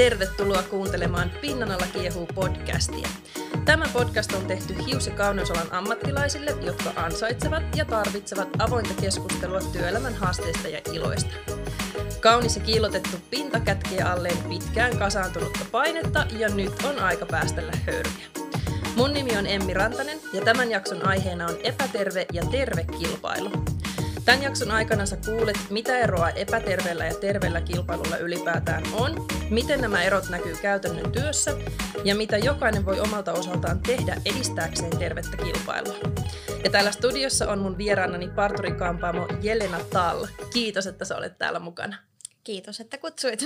tervetuloa kuuntelemaan Pinnan alla kiehuu -podcastia. Tämä podcast on tehty hius- ja kauneusalan ammattilaisille, jotka ansaitsevat ja tarvitsevat avointa keskustelua työelämän haasteista ja iloista. Kaunis ja kiillotettu pinta kätkee alleen pitkään kasaantunutta painetta ja nyt on aika päästellä höyryjä. Mun nimi on Emmi Rantanen ja tämän jakson aiheena on epäterve ja terve kilpailu. Tämän jakson aikana sä kuulet, mitä eroa epäterveellä ja terveellä kilpailulla ylipäätään on, miten nämä erot näkyy käytännön työssä ja mitä jokainen voi omalta osaltaan tehdä edistääkseen tervettä kilpailua. Ja täällä studiossa on mun vieraanani parturikampaamo Jelena Tall. Kiitos, että sä olet täällä mukana. Kiitos, että kutsuit.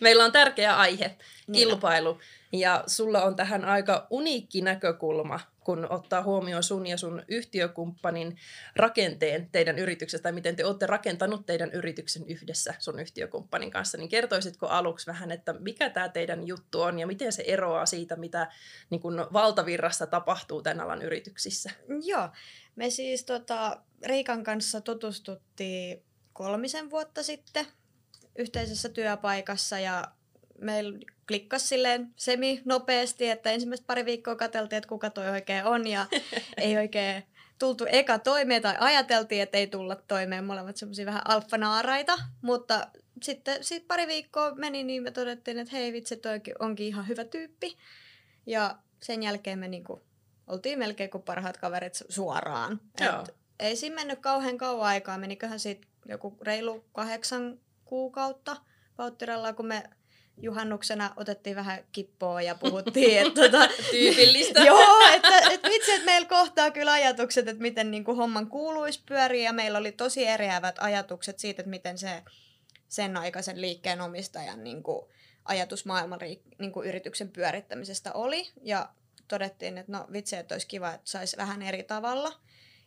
Meillä on tärkeä aihe, kilpailu. Ja sulla on tähän aika uniikki näkökulma, kun ottaa huomioon sun ja sun yhtiökumppanin rakenteen teidän yrityksestä, tai miten te olette rakentanut teidän yrityksen yhdessä sun yhtiökumppanin kanssa, niin kertoisitko aluksi vähän, että mikä tämä teidän juttu on ja miten se eroaa siitä, mitä niin kun valtavirrassa tapahtuu tämän alan yrityksissä? Joo, me siis Riikan kanssa tutustuttiin 3 vuotta sitten yhteisessä työpaikassa ja meillä klikkasi silleen semi-nopeasti, että ensimmäistä pari viikkoa katseltiin, että kuka toi oikein on ja ei oikein tultu eka toimeen tai ajateltiin, että ei tulla toimeen. Molemmat semmoisia vähän alffanaaraita, mutta sitten siitä pari viikkoa meni niin me todettiin, että hei vitsi, toi onkin ihan hyvä tyyppi ja sen jälkeen me niinku oltiin melkein kuin parhaat kaverit suoraan. Ei siinä mennyt kauhean kauan aikaa, meniköhän siitä joku reilu 8 kuukautta pauttirallaan, kun me juhannuksena otettiin vähän kippoa ja puhuttiin, että tyypillistä. Joo, että vitsi, että meillä kohtaa kyllä ajatukset, että miten niin kuin homman kuuluisi pyöriä ja meillä oli tosi eriävät ajatukset siitä, että miten se sen aikaisen liikkeen omistajan niin kuin ajatus maailman niin kuin yrityksen pyörittämisestä oli ja todettiin, että no vitsi, että olisi kiva, että saisi vähän eri tavalla.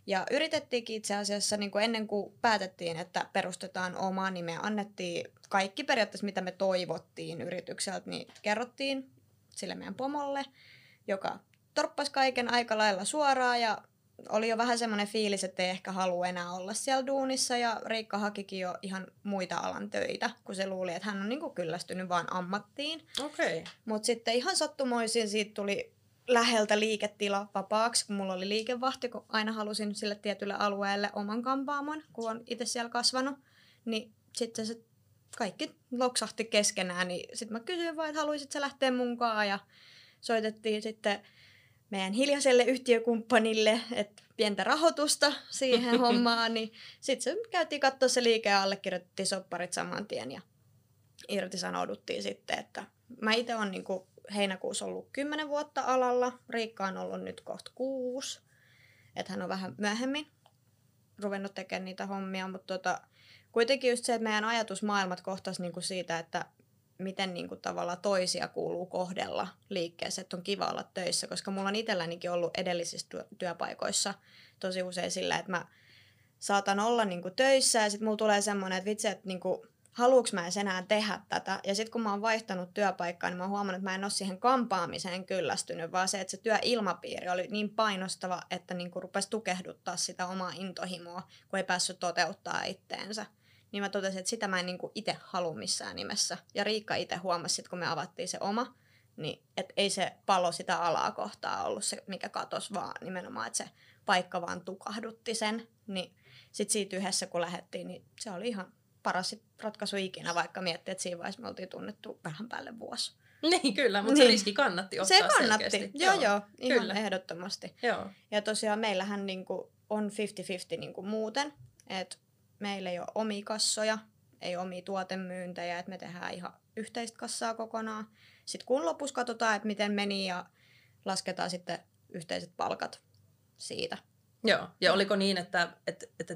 Ja yritettiinkin itse asiassa niin kuin ennen kuin päätettiin, että perustetaan omaa nimeä, annettiin kaikki periaatteessa, mitä me toivottiin yritykseltä, niin kerrottiin sille meidän pomolle, joka torppasi kaiken aika lailla suoraan ja oli jo vähän semmoinen fiilis, että ei ehkä halua enää olla siellä duunissa ja Riikka hakikin jo ihan muita alan töitä, kun se luuli, että hän on niin kuin kyllästynyt vaan ammattiin. Okay. Mutta sitten ihan sattumoisin siitä tuli läheltä liiketila vapaaksi, kun mulla oli liikevahti, kun aina halusin sille tietylle alueelle oman kampaamon, kun on itse siellä kasvanut, niin sitten se kaikki loksahti keskenään, niin sitten mä kysyin vaan, että haluisit sä lähteä munkaan ja soitettiin sitten meidän hiljaiselle yhtiökumppanille, että pientä rahoitusta siihen hommaan, niin sitten se käytiin katsoa se liike ja allekirjoitettiin sopparit saman tien ja irtisanouduttiin sitten, että mä itse on niinku heinäkuussa ollut 10 vuotta alalla. Riikka on ollut nyt kohta 6. Että hän on vähän myöhemmin ruvennut tekemään niitä hommia. Mutta kuitenkin just se, että meidän ajatusmaailmat kohtasi niinku siitä, että miten niinku tavallaan toisia kuuluu kohdella liikkeessä. Että on kiva olla töissä, koska mulla on itsellänikin ollut edellisissä työpaikoissa tosi usein sillä, että mä saatan olla niinku töissä ja sitten mulla tulee semmoinen, että vitsi, että niinku haluuks mä enää tehdä tätä? Ja sitten kun mä oon vaihtanut työpaikkaa, niin mä oon huomannut, että mä en ole siihen kampaamiseen kyllästynyt, vaan se, että se työilmapiiri oli niin painostava, että niinku rupesi tukehduttaa sitä omaa intohimoa, kun ei päässyt toteuttaa itteensä. Niin mä totesin, että sitä mä en niinku itse halua missään nimessä. Ja Riikka itse huomasi, sit, kun me avattiin se oma, niin et ei se palo sitä alaa kohtaa ollut se, mikä katosi, vaan nimenomaan, että se paikka vaan tukahdutti sen. Niin sitten siitä yhdessä, kun lähdettiin, niin se oli ihan paras ratkaisu ikinä, vaikka miettii, että siinä vaiheessa me oltiin tunnettu vähän päälle vuosi. Niin kyllä, mutta niin. Se riski kannatti ottaa selkeästi. Se kannatti, selkeästi. joo, ihan kyllä. Ehdottomasti. Joo. Ja tosiaan meillähän niinku on 50-50 niinku muuten, että meillä ei ole omia kassoja, ei omia tuotemyyntejä, että me tehdään ihan yhteistä kassaa kokonaan. Sitten kun lopussa katsotaan, että miten meni ja lasketaan sitten yhteiset palkat siitä. Joo, ja oliko niin, että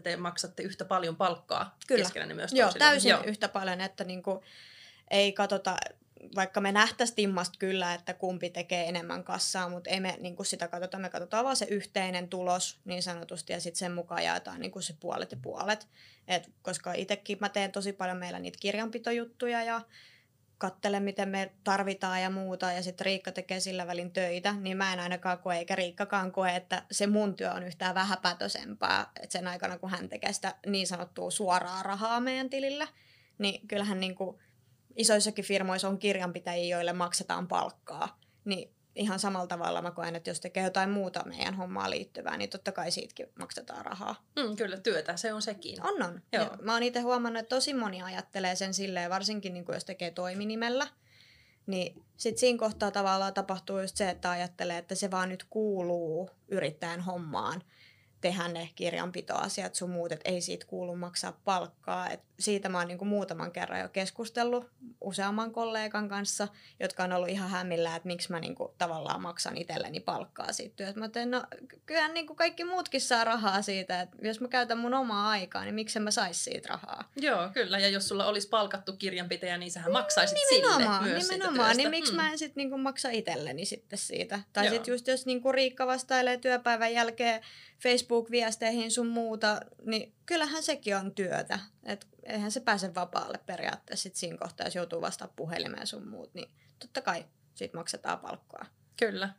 te maksatte yhtä paljon palkkaa keskenään myös toisille? Joo, täysin yhtä paljon, että niinku ei katsota, vaikka me nähtäisiin timmasta kyllä, että kumpi tekee enemmän kassaa, mutta ei me niinku sitä katsota, me katsotaan vaan se yhteinen tulos niin sanotusti ja sitten sen mukaan jaetaan niinku se puolet ja puolet. Et koska itsekin mä teen tosi paljon meillä niitä kirjanpitojuttuja ja kattele, miten me tarvitaan ja muuta, ja sitten Riikka tekee sillä välin töitä, niin mä en ainakaan koe, eikä Riikkakaan koe, että se mun työ on yhtään vähäpätösempää, että sen aikana, kun hän tekee sitä niin sanottua suoraa rahaa meidän tilillä, niin kyllähän niinku isoissakin firmoissa on kirjanpitäjiä, joille maksetaan palkkaa, niin ihan samalla tavalla mä koen, että jos tekee jotain muuta meidän hommaa liittyvää, niin totta kai siitäkin maksetaan rahaa. Kyllä, työtä se on sekin. On. Ja mä oon itse huomannut, että tosi moni ajattelee sen silleen, varsinkin niin kuin jos tekee toiminimellä, niin sitten siinä kohtaa tavallaan tapahtuu just se, että ajattelee, että se vaan nyt kuuluu yrittäjän hommaan tehdä ne kirjanpitoasiat sun muut, että ei siitä kuulu maksaa palkkaa. Et siitä mä oon niinku muutaman kerran jo keskustellut useamman kollegan kanssa, jotka on ollut ihan hämillä, että miksi mä niinku tavallaan maksan itselleni palkkaa siitä työstä. Mä tein, no kyllähän niinku kaikki muutkin saa rahaa siitä, että jos mä käytän mun omaa aikaa, niin miksi mä sais siitä rahaa. Joo, kyllä. Ja jos sulla olisi palkattu kirjanpitäjä, niin sähän maksaisit sille myös siitä työstä. Niin miksi mä en sitten niinku maksa itselleni sitten siitä. Tai sitten just jos niinku Riikka vastailee työpäivän jälkeen Facebook-viesteihin sun muuta, niin kyllähän sekin on työtä. Et eihän se pääse vapaalle periaatteessa sit siinä kohtaa, jos joutuu vastaan puhelimeen sun muut, niin totta kai siitä maksetaan palkkaa. Kyllä.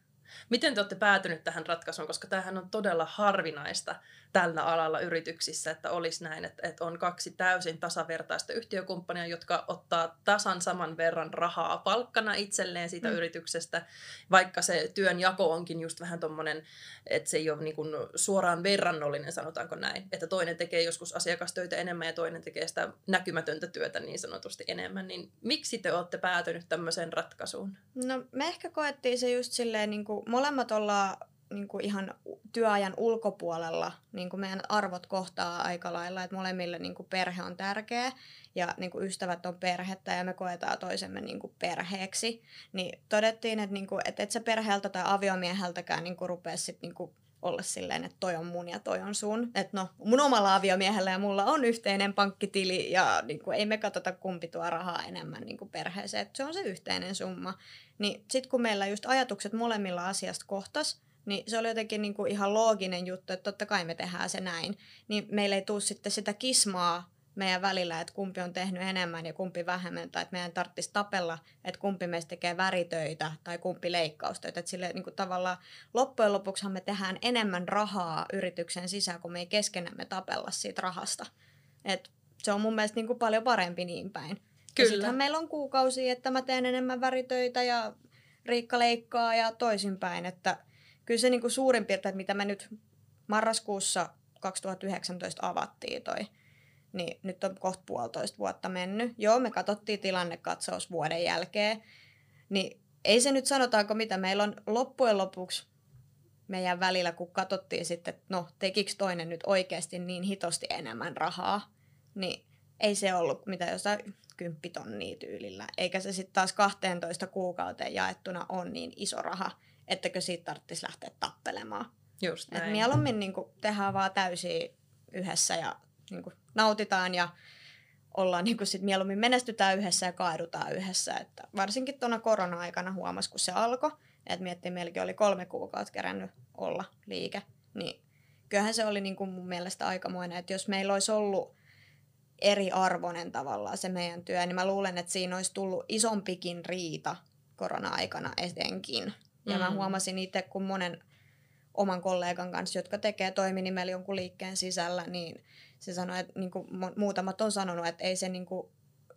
Miten te olette päätynyt tähän ratkaisuun, koska tämähän on todella harvinaista tällä alalla yrityksissä, että olisi näin, että on kaksi täysin tasavertaista yhtiökumppania, jotka ottaa tasan saman verran rahaa palkkana itselleen siitä yrityksestä, vaikka se työnjako onkin just vähän tommoinen, että se ei ole niin kuin suoraan verrannollinen, sanotaanko näin, että toinen tekee joskus asiakastöitä enemmän ja toinen tekee sitä näkymätöntä työtä niin sanotusti enemmän, niin miksi te olette päätynyt tämmöiseen ratkaisuun? No me ehkä koettiin se just silleen niin kuin molemmat ollaan niin kuin ihan työajan ulkopuolella, niin kuin meidän arvot kohtaa aika lailla, että molemmille niin kuin perhe on tärkeä ja niin kuin ystävät on perhettä ja me koetaan toisemme niin kuin perheeksi. Niin todettiin, että, niin kuin, että et sä perheeltä tai aviomieheltäkään niin kuin rupea sit niin kuin olla silleen, että toi on mun ja toi on sun. Että no, mun omalla aviomiehellä ja mulla on yhteinen pankkitili ja niin kuin, ei me katsota kumpi tuo rahaa enemmän niin kuin perheeseen. Että se on se yhteinen summa. Niin sitten kun meillä just ajatukset molemmilla asiasta kohtas, niin se oli jotenkin niin kuin ihan looginen juttu, että totta kai me tehdään se näin. Niin meillä ei tule sitten sitä kismaa meidän välillä, että kumpi on tehnyt enemmän ja kumpi vähemmän, tai että meidän tarvitsisi tapella, että kumpi meistä tekee väritöitä tai kumpi leikkaustöitä. Että sille niin kuin tavallaan loppujen lopuksihan me tehdään enemmän rahaa yrityksen sisään, kun me ei keskenämme tapella siitä rahasta. Et se on mun mielestä niin kuin paljon parempi niin päin. Kyllä. Sittenhän meillä on kuukausia, että mä teen enemmän väritöitä ja Riikka leikkaa ja toisinpäin. Että kyllä se niin kuin suurin piirtein, mitä me nyt marraskuussa 2019 avattiin toi, niin nyt on kohta 1,5 vuotta mennyt. Joo, me katsottiin tilannekatsaus vuoden jälkeen. Niin ei se nyt sanotaanko mitä. Meillä on loppujen lopuksi meidän välillä, kun katsottiin sitten, että no tekikö toinen nyt oikeasti niin hitosti enemmän rahaa, niin ei se ollut mitä jostain 10 000 tyylillä. Eikä se sitten taas 12 kuukauteen jaettuna ole niin iso raha, ettäkö siitä tarvitsisi lähteä tappelemaan. Just näin. Et mieluummin niin kun tehdään vaan täysin yhdessä ja niin kun nautitaan ja ollaan niin kun sit mieluummin menestytään yhdessä ja kaadutaan yhdessä. Että varsinkin tuona korona-aikana huomasi, kun se alkoi, että miettii, meilläkin oli 3 kuukautta kerännyt olla liike. Niin kyllähän se oli niin kun mun mielestä aikamoinen, että jos meillä olisi ollut eri arvoinen tavallaan se meidän työ, niin mä luulen, että siinä olisi tullut isompikin riita korona-aikana etenkin. Ja mä huomasin itse, kun monen oman kollegan kanssa, jotka tekee toiminimellä jonkun liikkeen sisällä, niin se sanoi, että niin kuin muutamat on sanonut, että ei se niin kuin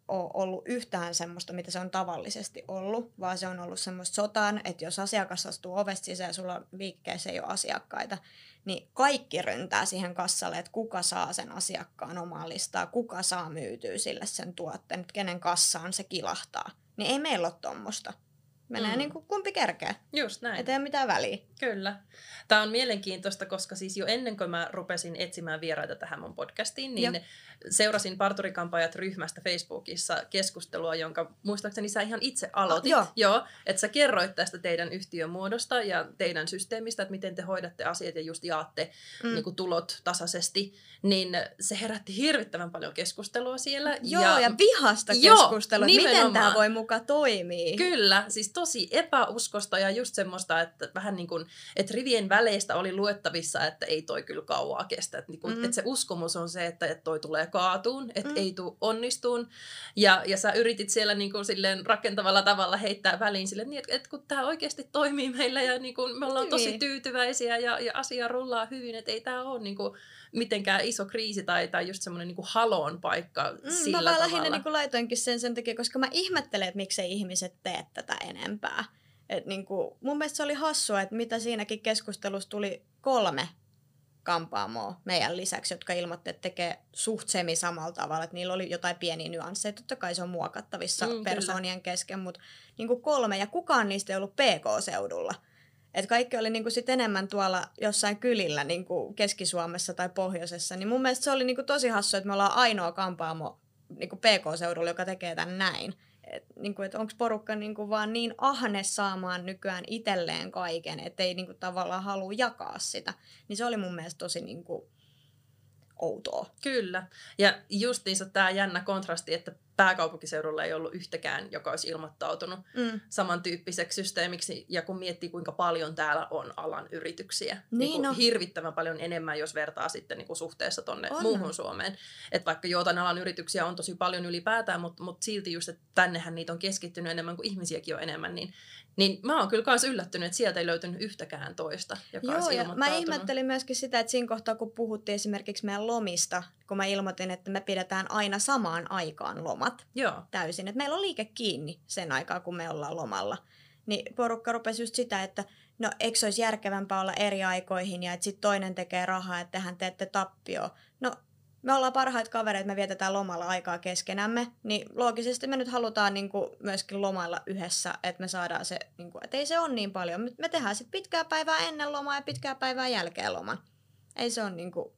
ole ollut yhtään semmoista, mitä se on tavallisesti ollut, vaan se on ollut semmoista sotaan, että jos asiakas astuu ovesta sisään ja sulla liikkeessä ei ole asiakkaita, niin kaikki ryntää siihen kassalle, että kuka saa sen asiakkaan omaa listaa, kuka saa myytyä sille sen tuotteen, kenen kassaan se kilahtaa. Niin ei meillä ole tuommoista. Mennään niin kuin kumpi kerkeä. Just näin. Ettei ole mitään väliä. Kyllä. Tämä on mielenkiintoista, koska siis jo ennen kuin mä rupesin etsimään vieraita tähän mun podcastiin, niin seurasin parturikampaajat ryhmästä Facebookissa keskustelua, jonka muistaakseni sä ihan itse aloitit. Joo. Että sä kerroit tästä teidän yhtiömuodosta ja teidän systeemistä, että miten te hoidatte asiat ja just jaatte niin kuin tulot tasaisesti. Niin se herätti hirvittävän paljon keskustelua siellä. Joo, ja vihasta keskustelua. Miten tämä voi muka toimia? Kyllä, siis tosi epäuskosta ja just semmoista, että vähän niin kuin, että rivien väleistä oli luettavissa, että ei toi kyllä kauaa kestä. Että niin että se uskomus on se, että toi tulee kaatuun, että ei tule onnistuun. Ja sä yritit siellä niin kuin silleen rakentavalla tavalla heittää väliin silleen, niin, että kun tämä oikeasti toimii meillä ja niin kuin me ollaan tosi tyytyväisiä ja asia rullaa hyvin, että ei tämä ole niin kuin mitenkään iso kriisi tai just semmoinen niinku haloon paikka sillä tavalla. Mä lähinnä niinku laitoinkin sen takia, koska mä ihmettelen, että miksei ihmiset tee tätä enempää. Et niinku, mun mielestä se oli hassua, että mitä siinäkin keskustelussa tuli 3 kampaamoa meidän lisäksi, jotka ilmoitti, että tekee suht semi samalla tavalla. Että niillä oli jotain pieniä nyansseja. Totta kai se on muokattavissa persoonien kesken, mutta niinku 3. Ja kukaan niistä ei ollut PK-seudulla. Et kaikki oli niinku sit enemmän tuolla jossain kylillä niinku Keski-Suomessa tai Pohjoisessa. Niin mun mielestä se oli niinku tosi hassua, että me ollaan ainoa kampaamo niinku PK-seudulla, joka tekee tämän näin. Että niinku, et onko porukka niinku vaan niin ahne saamaan nykyään itselleen kaiken, ettei niinku tavallaan halua jakaa sitä. Niin se oli mun mielestä tosi niinku outoa. Kyllä. Ja justiinsa tämä jännä kontrasti, että pääkaupunkiseudulla ei ollut yhtäkään, joka olisi ilmoittautunut samantyyppiseksi systeemiksi. Ja kun miettii, kuinka paljon täällä on alan yrityksiä. Niin hirvittävän paljon enemmän, jos vertaa sitten niin kuin suhteessa tuonne muuhun Suomeen. Että vaikka jotain alan yrityksiä on tosi paljon ylipäätään, mutta silti just, että tännehän niitä on keskittynyt enemmän, kuin ihmisiäkin on enemmän. Niin mä oon kyllä myös yllättynyt, että sieltä ei löytynyt yhtäkään toista, joka olisi ilmoittautunut. Mä ihmettelin myöskin sitä, että siinä kohtaa, kun puhuttiin esimerkiksi meidän lomista, kun mä ilmoitin, että me pidetään aina samaan aikaan lomat täysin. Et meillä on liike kiinni sen aikaa, kun me ollaan lomalla. Niin porukka rupesi just sitä, että no eikö se olisi järkevämpää olla eri aikoihin ja että sitten toinen tekee rahaa, että tehän teette tappioon. No me ollaan parhaita kavereita, me vietetään lomalla aikaa keskenämme. Niin loogisesti me nyt halutaan niinku myöskin lomailla yhdessä, että me saadaan se, niinku, että ei se ole niin paljon. Me tehdään sitten pitkää päivää ennen lomaa ja pitkää päivää jälkeen loman. Ei se ole niinku...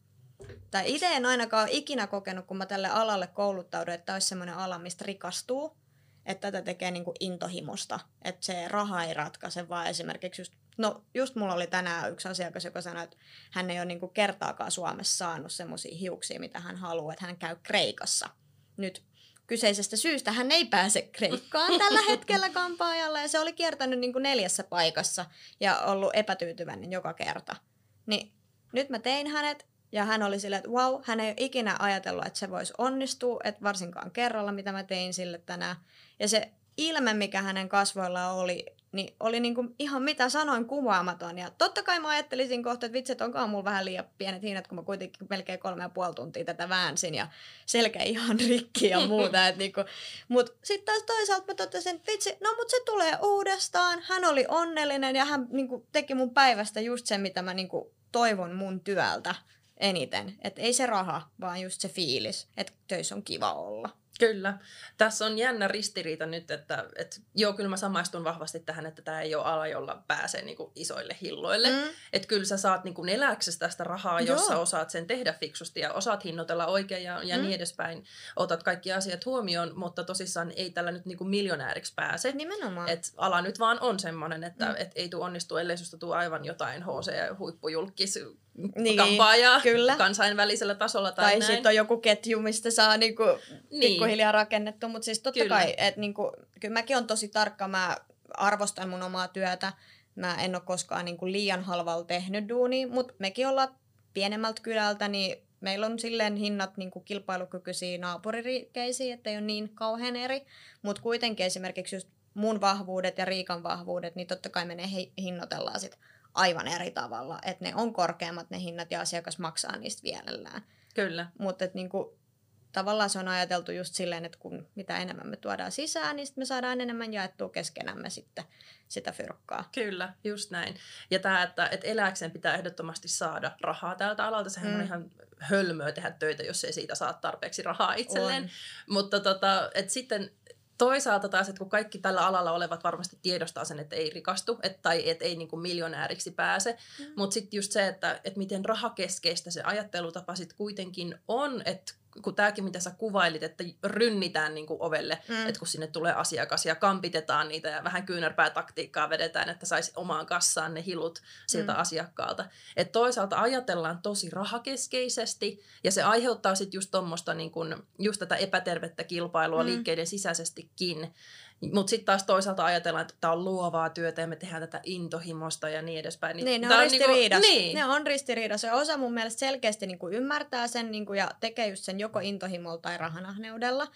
Tai itse en ainakaan ole ikinä kokenut, kun mä tälle alalle kouluttaudun, että olisi semmoinen ala, mistä rikastuu. Että tätä tekee niin kuin intohimosta. Että se raha ei ratkaise, vaan esimerkiksi just... No just mulla oli tänään yksi asiakas, joka sanoi, että hän ei ole niin kuin kertaakaan Suomessa saanut semmoisia hiuksia, mitä hän haluaa. Että hän käy Kreikassa. Nyt kyseisestä syystä hän ei pääse Kreikkaan tällä hetkellä kampaajalla. Ja se oli kiertänyt niin kuin 4 paikassa ja ollut epätyytyväinen joka kerta. Niin nyt mä tein hänet. Ja hän oli silleen, että vau, hän ei ole ikinä ajatellut, että se voisi onnistua, että varsinkaan kerralla, mitä mä tein sille tänään. Ja se ilme, mikä hänen kasvoillaan oli niin kuin ihan mitä sanoin kuvaamaton. Ja totta kai mä ajattelisin kohta, että vitset, onkaan mulla vähän liian pienet hiinat, kun mä kuitenkin melkein 3,5 tuntia tätä väänsin ja selkä ihan rikki ja muuta. Niinku. Mutta sitten taas toisaalta mä totesin, että vitsi, no mut se tulee uudestaan. Hän oli onnellinen ja hän niinku teki mun päivästä just sen, mitä mä niinku toivon mun työltä. Eniten. Että ei se raha, vaan just se fiilis, että töissä on kiva olla. Kyllä. Tässä on jännä ristiriita nyt, että joo, kyllä mä samaistun vahvasti tähän, että tämä ei ole ala, jolla pääsee niinku isoille hilloille. Että kyllä sä saat niinku eläksesi tästä rahaa, jos sä osaat sen tehdä fiksusti ja osaat hinnoitella oikein ja niin edespäin. Otat kaikki asiat huomioon, mutta tosissaan ei tällä nyt niinku miljonääriksi pääse. Nimenomaan. Et ala nyt vaan on semmoinen, että et ei tule onnistua, ellei susta tule aivan jotain HC-huippujulkkis. Niin, kampaajaa kansainvälisellä tasolla tai näin. Tai sitten on joku ketju, mistä saa niinku pikkuhiljaa rakennettu. Mutta siis totta kai, että niinku, kyllä mäkin on tosi tarkka. Mä arvostan mun omaa työtä. Mä en ole koskaan niinku liian halvalla tehnyt duunia. Mutta mekin ollaan pienemmältä kylältä, niin meillä on silleen hinnat niinku kilpailukykyisiä naapuririikeisiä, ettei ole niin kauhean eri. Mutta kuitenkin esimerkiksi just mun vahvuudet ja Riikan vahvuudet, niin totta kai me ne hinnoitellaan sitten aivan eri tavalla, että ne on korkeammat ne hinnat ja asiakas maksaa niistä vielellään. Kyllä. Mutta niinku, tavallaan se on ajateltu just silleen, että kun mitä enemmän me tuodaan sisään, niin sit me saadaan enemmän jaettua keskenämme sitten sitä fyrkkaa. Kyllä, just näin. Ja tämä, että elääkseen pitää ehdottomasti saada rahaa tältä alalta, sehän on ihan hölmöä tehdä töitä, jos ei siitä saa tarpeeksi rahaa itselleen. On. Mutta sitten... Toisaalta taas, että kun kaikki tällä alalla olevat varmasti tiedostaa sen, että ei rikastu tai että ei niin kuin miljonääriksi pääse. Mutta sitten just se, että miten rahakeskeistä se ajattelutapa sitten kuitenkin on, että kun tämäkin, mitä sä kuvailit, että rynnitään niin kuin ovelle, että kun sinne tulee asiakas ja kampitetaan niitä ja vähän kyynärpäätaktiikkaa vedetään, että saisi omaan kassaan ne hilut siltä asiakkaalta. Et toisaalta ajatellaan tosi rahakeskeisesti ja se aiheuttaa sitten just tuommoista niin kuin, just tätä epätervettä kilpailua liikkeiden sisäisestikin. Mutta sitten taas toisaalta ajatellaan, että tämä on luovaa työtä ja me tehdään tätä intohimosta ja niin edespäin. Niin, ne on ristiriidassa. Ne on ristiriidassa. Ja osa mun mielestä selkeästi niinku ymmärtää sen niinku, ja tekee just sen joko intohimolla tai rahanahneudella.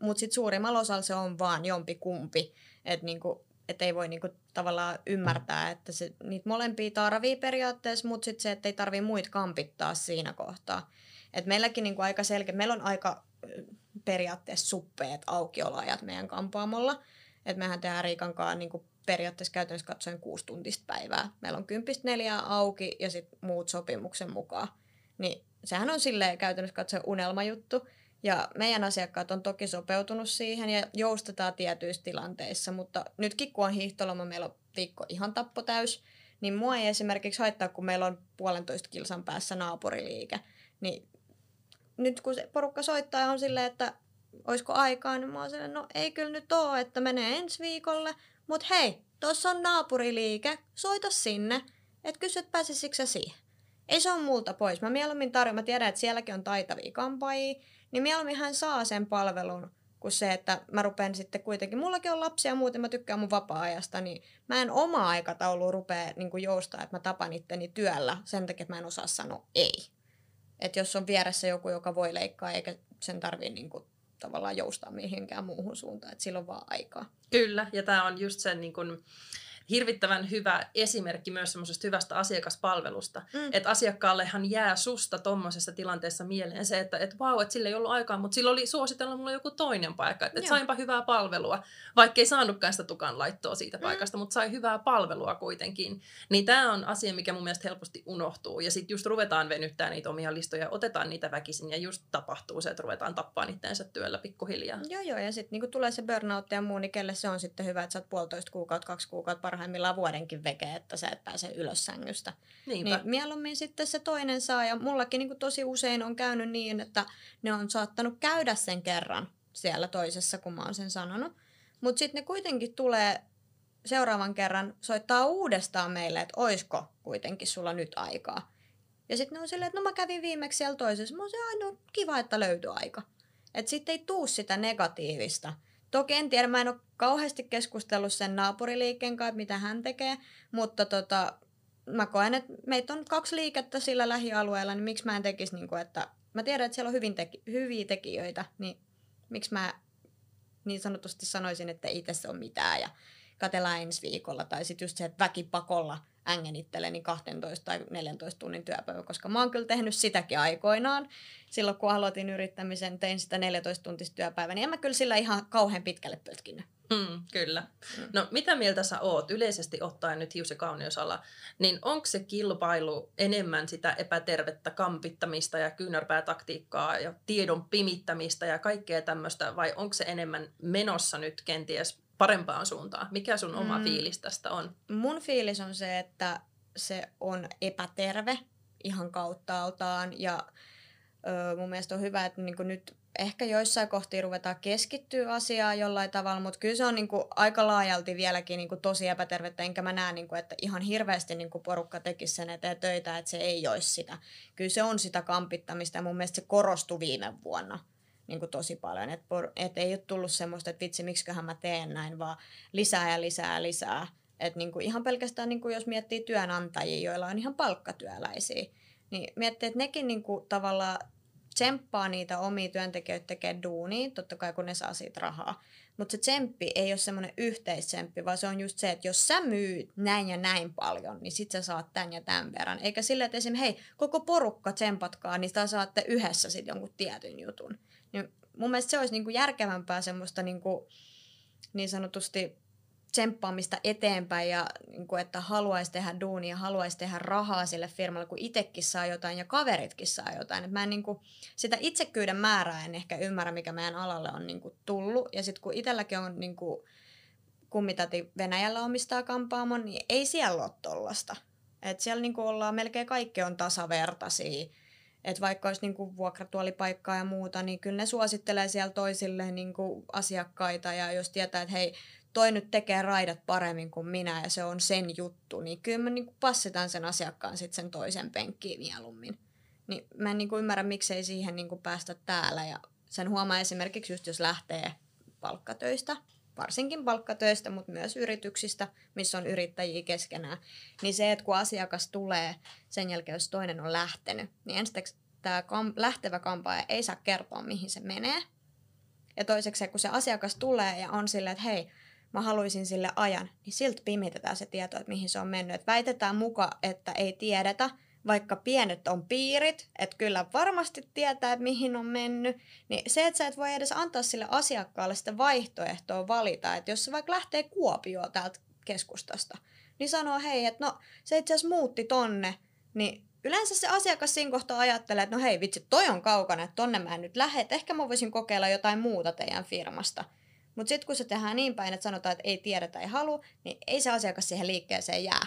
Mutta sitten suurimmalla osalla se on vaan jompi kumpi. Et niinku, että ei voi niinku tavallaan ymmärtää, että se, niitä molempia tarvii periaatteessa, mutta sitten se, että ei tarvii muita kampittaa siinä kohtaa. Et meilläkin niinku aika selkeä, meillä on aika periaatteessa suppeet aukioloajat meidän kampaamolla. Et mehän tehdään Riikan kanssa niinku periaatteessa käytännössä katsoen 6-tuntista päivää. Meillä on 10-4 auki ja sitten muut sopimuksen mukaan. Niin sehän on silleen käytännössä katsoen unelmajuttu. Ja meidän asiakkaat on toki sopeutunut siihen ja joustetaan tietyissä tilanteissa, mutta nytkin kun on hiihtoloma, meillä on viikko ihan tappo täys, niin mua ei esimerkiksi haittaa, kun meillä on 1,5 kilsan päässä naapuriliike. Niin nyt kun se porukka soittaa ja on silleen, että olisiko aikaa, niin mä oon silleen, no ei kyllä nyt oo, että menee ensi viikolle, mutta hei, tossa on naapuriliike, soita sinne, että kysy, että pääsisikö sä siihen. Ei se ole multa pois, mä mieluummin tarjoan, mä tiedän, että sielläkin on taitavia kampaajia, niin mieluummin hän saa sen palvelun kuin se, että mä rupean sitten kuitenkin, mullakin on lapsia ja muuten mä tykkään mun vapaa-ajasta, niin mä en omaa aikataulua rupea niin joustaa, että mä tapan itteni työllä sen takia, että mä en osaa sanoa ei. Että jos on vieressä joku, joka voi leikkaa, eikä sen tarvii niin kuin tavallaan joustaa mihinkään muuhun suuntaan, että sillä on vaan aikaa. Kyllä, ja tää on just sen niin kuin hirvittävän hyvä esimerkki myös semmoisesta hyvästä asiakaspalvelusta. Että asiakkaallehan jää susta tommosessa tilanteessa mieleen se, että vau, että sillä ei ollut aikaa, mutta sillä oli suositella mulle joku toinen paikka. Että sainpa hyvää palvelua, vaikka ei saanutkaan sitä tukan laittoa siitä paikasta, mutta sai hyvää palvelua kuitenkin. Niin tämä on asia, mikä mun mielestä helposti unohtuu. Ja sitten just ruvetaan venyttää niitä omia listoja, otetaan niitä väkisin ja just tapahtuu se, että ruvetaan tappaa itteensä työllä pikkuhiljaa. Joo, ja sitten niinku tulee se burnout ja muu, niin kelle se on sitten hyvä, että sä oot 1,5 kuukautta, 2 kuukautta parhaimmillaan vuodenkin veke, että sä et pääse ylös sängystä. Niin mieluummin sitten se toinen saa, ja mullakin niin kuin tosi usein on käynyt niin, että ne on saattanut käydä sen kerran siellä toisessa, kun mä oon sen sanonut. Mutta sitten ne kuitenkin tulee seuraavan kerran soittaa uudestaan meille, että oisko kuitenkin sulla nyt aikaa. Ja sitten ne on silleen, että no mä kävin viimeksi siellä toisessa. Mä oon se ainoa kiva, että löytyi aika. Että sitten ei tuu sitä negatiivista. Toki en tiedä, mä en ole kauheasti keskustellut sen naapuriliikkeen kanssa, mitä hän tekee, mutta mä koen, että meitä on 2 liikettä sillä lähialueella, niin miksi mä en tekisi, niin kuin, että mä tiedän, että siellä on hyviä tekijöitä, niin miksi mä niin sanotusti sanoisin, että ei tässä ole mitään ja katsellaan ensi viikolla, tai sitten just se, että väkipakolla ängenittelen 12 tai 14 tunnin työpäivä, koska mä oon kyllä tehnyt sitäkin aikoinaan. Silloin kun aloitin yrittämisen, tein sitä 14-tuntista työpäivää, niin en mä kyllä sillä ihan kauhean pitkälle pötkinyt. Kyllä. No mitä mieltä sä oot yleisesti ottaen nyt hius- ja kauneusala, niin onko se kilpailu enemmän sitä epätervettä kampittamista ja kyynärpäätaktiikkaa ja tiedon pimittämistä ja kaikkea tämmöistä, vai onko se enemmän menossa nyt kenties parempaan suuntaan? Mikä sun oma fiilis tästä on? Mun fiilis on se, että se on epäterve ihan kauttaaltaan. Ja mun mielestä on hyvä, että niinku nyt ehkä joissain kohtia ruvetaan keskittyä asiaan jollain tavalla, mutta kyllä se on niinku aika laajalti vieläkin niinku tosi epätervettä. Enkä mä näe, niinku, että ihan hirveästi niinku porukka tekisi sen eteen töitä, että se ei olisi sitä. Kyllä se on sitä kampittamista ja mun mielestä se korostui viime vuonna niin kuin tosi paljon, että ei ole tullut semmoista, että vitsi, miksiköhän mä teen näin, vaan lisää ja lisää ja lisää. Että niin kuin ihan pelkästään, niin kuin jos miettii työnantajia, joilla on ihan palkkatyöläisiä, niin miettii, että nekin niin kuin tavallaan tsemppaa niitä omia työntekijöitä tekee duunia, totta kai kun ne saa siitä rahaa. Mutta se tsemppi ei ole semmoinen yhteistsempi, vaan se on just se, että jos sä myyt näin ja näin paljon, niin sit sä saat tän ja tämän verran. Eikä silleen, että esimerkiksi hei, koko porukka tsempatkaa, niin sitä saatte yhdessä sit jonkun tietyn jutun. Niin mun mielestä se olisi niinku järkevämpää semmoista niinku, niin sanotusti tsemppaamista eteenpäin ja niinku, että haluaisi tehdä duunia, haluaisi tehdä rahaa sille firmalle, kun itsekin saa jotain ja kaveritkin saa jotain. Et mä en niinku, sitä itsekkyyden määrää en ehkä ymmärrä, mikä meidän alalle on niinku tullut. Ja sitten kun itselläkin on niinku, kummitati Venäjällä omistaa kampaamon, niin ei siellä ole tollasta. Et siellä niinku ollaan, melkein kaikki on tasavertaisia. Että vaikka olisi niinku vuokratuolipaikkaa ja muuta, niin kyllä ne suosittelee siellä toisille niinku asiakkaita. Ja jos tietää, että hei, toi nyt tekee raidat paremmin kuin minä ja se on sen juttu, niin kyllä me niinku passitaan sen asiakkaan sitten sen toisen penkkiin mieluummin. Niin mä en niinku ymmärrä, miksei siihen niinku päästä täällä. Ja sen huomaa esimerkiksi just, jos lähtee palkkatöistä, varsinkin palkkatöistä, mutta myös yrityksistä, missä on yrittäjiä keskenään, niin se, että kun asiakas tulee sen jälkeen, jos toinen on lähtenyt, niin ensiksi tämä lähtevä kampaaja ei saa kertoa, mihin se menee. Ja toiseksi, kun se asiakas tulee ja on silleen, että hei, mä haluaisin sille ajan, niin silti pimitetään se tieto, että mihin se on mennyt. Et väitetään muka, että ei tiedetä, vaikka pienet on piirit, että kyllä varmasti tietää, että mihin on mennyt. Niin se, että sä et voi edes antaa sille asiakkaalle sitä vaihtoehtoa valita, että jos se vaikka lähtee Kuopioon täältä keskustasta, niin sanoo hei, että no se itse asiassa muutti tonne, niin yleensä se asiakas siinä kohtaa ajattelee, että no hei vitsi, toi on kaukana, että tonne mä en nyt lähde, että ehkä mä voisin kokeilla jotain muuta teidän firmasta. Mutta sitten kun se tehdään niin päin, että sanotaan, että ei tiedä tai ei halua, niin ei se asiakas siihen liikkeeseen jää.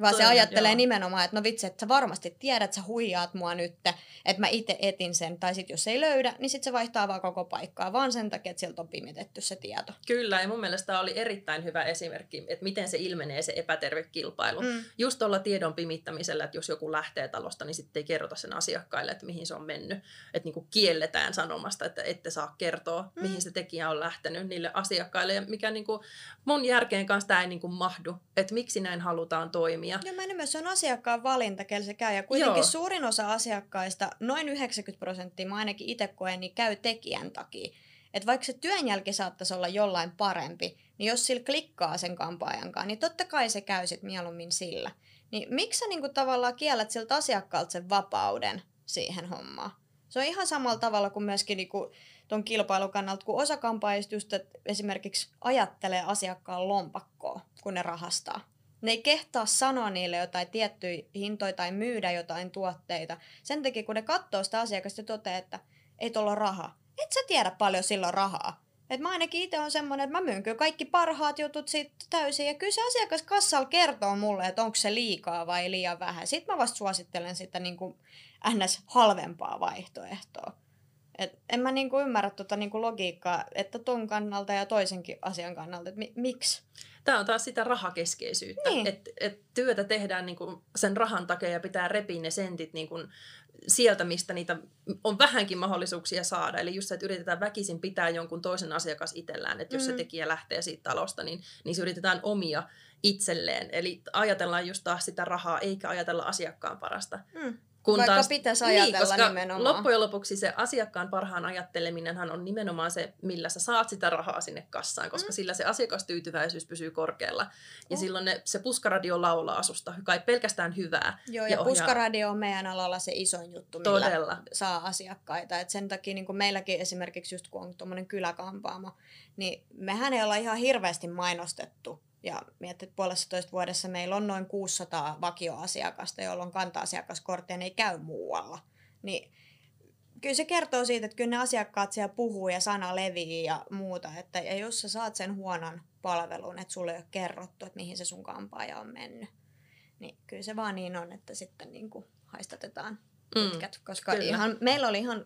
Vaan se ajattelee nimenomaan, että no vitsi, että sä varmasti tiedät, sä huijaat mua nyt, että mä itse etin sen. Tai sitten jos ei löydä, niin sitten se vaihtaa vaan koko paikkaa, vaan sen takia, että siltä on pimitetty se tieto. Kyllä, ja mun mielestä tämä oli erittäin hyvä esimerkki, että miten se ilmenee se epäterve kilpailu. Just tuolla tiedon pimittämisellä, että jos joku lähtee talosta, niin sitten ei kerrota sen asiakkaille, että mihin se on mennyt. Että niin kuin kielletään sanomasta, että ette saa kertoa, mihin se tekijä on lähtenyt niille asiakkaille. Ja mikä niin kuin mun järkeen kanssa tämä ei niin kuin mahdu, että miksi näin halutaan toimia. Joo, mä en myös, se on asiakkaan valinta, kelle se käy. Ja kuitenkin suurin osa asiakkaista, noin 90%, mä ainakin itse koen, niin käy tekijän takia. Että vaikka se työn jälki saattaisi olla jollain parempi, niin jos sillä klikkaa sen kampaajankaan, niin totta kai se käy sit mieluummin sillä. Niin miksi sä niinku tavallaan kiellät siltä asiakkaalta sen vapauden siihen hommaan? Se on ihan samalla tavalla kuin myöskin niinku ton kilpailukannalta, kun osa kampaajista just esimerkiksi ajattelee asiakkaan lompakkoa, kun ne rahastaa. Ne ei kehtaa sanoa niille jotain tiettyjä hintoja tai myydä jotain tuotteita. Sen takia, kun ne katsoo sitä asiakasta ja toteaa, että ei tuolla ole rahaa. Et sä tiedä paljon silloin rahaa. Et mä ainakin itse olen semmoinen, että mä myyn kyllä kaikki parhaat jutut siitä täysin. Ja kyllä se asiakas kassalla kertoo mulle, että onko se liikaa vai liian vähän. Sitten mä vasta suosittelen sitä niin kuin ns. Halvempaa vaihtoehtoa. Et en mä niin kuin ymmärrä tuota niin kuin logiikkaa, että ton kannalta ja toisenkin asian kannalta, että miksi? Tämä on taas sitä rahakeskeisyyttä, niin. että työtä tehdään niin kuin sen rahan takia ja pitää repiä ne sentit niin kuin sieltä, mistä niitä on vähänkin mahdollisuuksia saada. Eli just se, että yritetään väkisin pitää jonkun toisen asiakas itsellään, että jos se tekijä lähtee siitä talosta, niin se yritetään omia itselleen. Eli ajatellaan just taas sitä rahaa, eikä ajatella asiakkaan parasta. Vaikka pitäisi ajatella niin, nimenomaan. Loppujen lopuksi se asiakkaan parhaan ajatteleminenhan on nimenomaan se, millä sä saat sitä rahaa sinne kassaan, koska sillä se asiakastyytyväisyys pysyy korkealla. Ja silloin se puskaradio laulaa susta, kai pelkästään hyvää. Joo, ja puskaradio on meidän alalla se isoin juttu, millä saa asiakkaita. Et sen takia niin kun meilläkin esimerkiksi just kun on tuommoinen kyläkampaamo, niin mehän ei olla ihan hirveästi mainostettu. Ja miettii, että puolessatoista vuodessa meillä on noin 600 vakioasiakasta, joilla on kanta-asiakaskortti ja ne ei käy muualla. Niin kyllä se kertoo siitä, että kyllä ne asiakkaat siellä puhuu ja sana levii ja muuta. Että, ja jos sä saat sen huonon palvelun, että sulle ei ole kerrottu, että mihin se sun kampaaja on mennyt. Niin kyllä se vaan niin on, että sitten niin kuin haistatetaan pitkät. Koska meillä oli ihan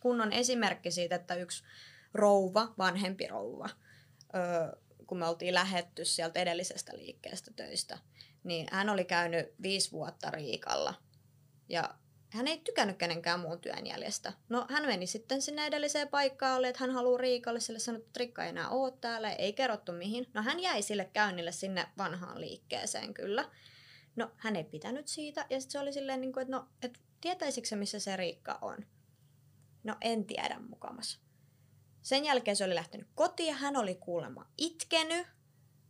kunnon esimerkki siitä, että yksi rouva, vanhempi rouva, kun me oltiin lähetty sieltä edellisestä liikkeestä töistä, niin hän oli käynyt 5 vuotta Riikalla. Ja hän ei tykännyt kenenkään muun työnjäljestä. No hän meni sitten sinne edelliseen paikkaan, oli, että hän haluaa Riikalle, sille sanottu, että Riikka ei enää ole täällä, ei kerrottu mihin. No hän jäi sille käynnille sinne vanhaan liikkeeseen kyllä. No hän ei pitänyt siitä ja sitten se oli silleen, että no, et tietäisikö missä se Riikka on? No en tiedä mukamas. Sen jälkeen se oli lähtenyt kotiin ja hän oli kuulemma itkenyt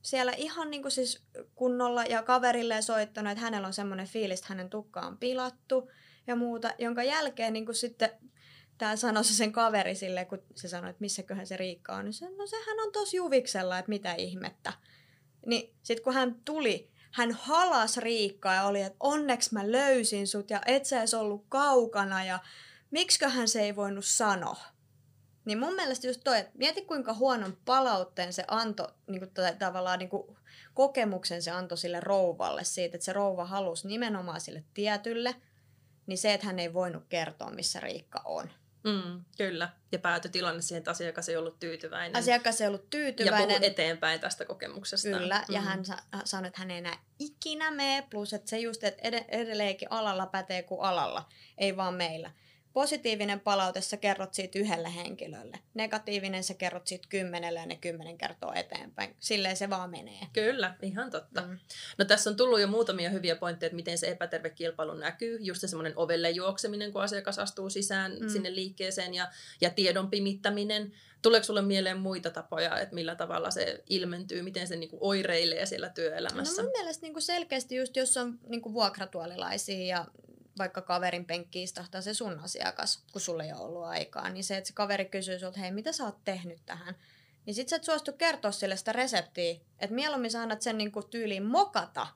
siellä ihan niin kuin siis kunnolla ja kaverilleen soittanut, että hänellä on semmoinen fiilis, että hänen tukka on pilattu ja muuta. Jonka jälkeen niin kuin sitten tämä sanoi sen kaveri silleen, kun se sanoi, että missäköhän se Riikka on. Niin se, no sehän on tossa juviksella, että mitä ihmettä. Niin sitten kun hän tuli, hän halasi Riikkaa ja oli, että onneksi mä löysin sut ja et sä ees ollut kaukana ja miksiköhän se ei voinut sanoa. Niin mun mielestä just toi, että mieti kuinka huonon palautteen se antoi, niin kuin, tavallaan niin kuin, kokemuksen se antoi sille rouvalle siitä, että se rouva halusi nimenomaan sille tietylle, niin se, että hän ei voinut kertoa, missä Riikka on. Kyllä, ja päätytilanne siihen, että asiakas ei ollut tyytyväinen. Asiakas ei ollut tyytyväinen. Ja puhu eteenpäin tästä kokemuksesta. Kyllä, ja hän sanoi, että hän ei enää ikinä mene, plus että se just, että edelleenkin alalla pätee kuin alalla, ei vaan meillä. positiivinen palaute, sä kerrot siitä yhdelle henkilölle. Negatiivinen, sä kerrot siitä 10 ja ne 10 kertoo eteenpäin. Silleen se vaan menee. Kyllä, ihan totta. Mm. No tässä on tullut jo muutamia hyviä pointteja, että miten se epäterve kilpailu näkyy. Just se semmoinen ovelle juokseminen, kun asiakas astuu sisään sinne liikkeeseen ja tiedon pimittäminen. Tuleeko sulle mieleen muita tapoja, että millä tavalla se ilmentyy, miten se niinku oireilee siellä työelämässä? No mun mielestä niinku selkeästi just, jos on niinku vuokratuolilaisia ja vaikka kaverin penkkiin istahtaa se sun asiakas, kun sulla ei ole ollut aikaa, niin se, että se kaveri kysyy sulta, hei, mitä sä oot tehnyt tähän? Niin sit sä et suostu kertoa sille sitä reseptiä, että mieluummin sä annat sen niinku tyyliin mokata,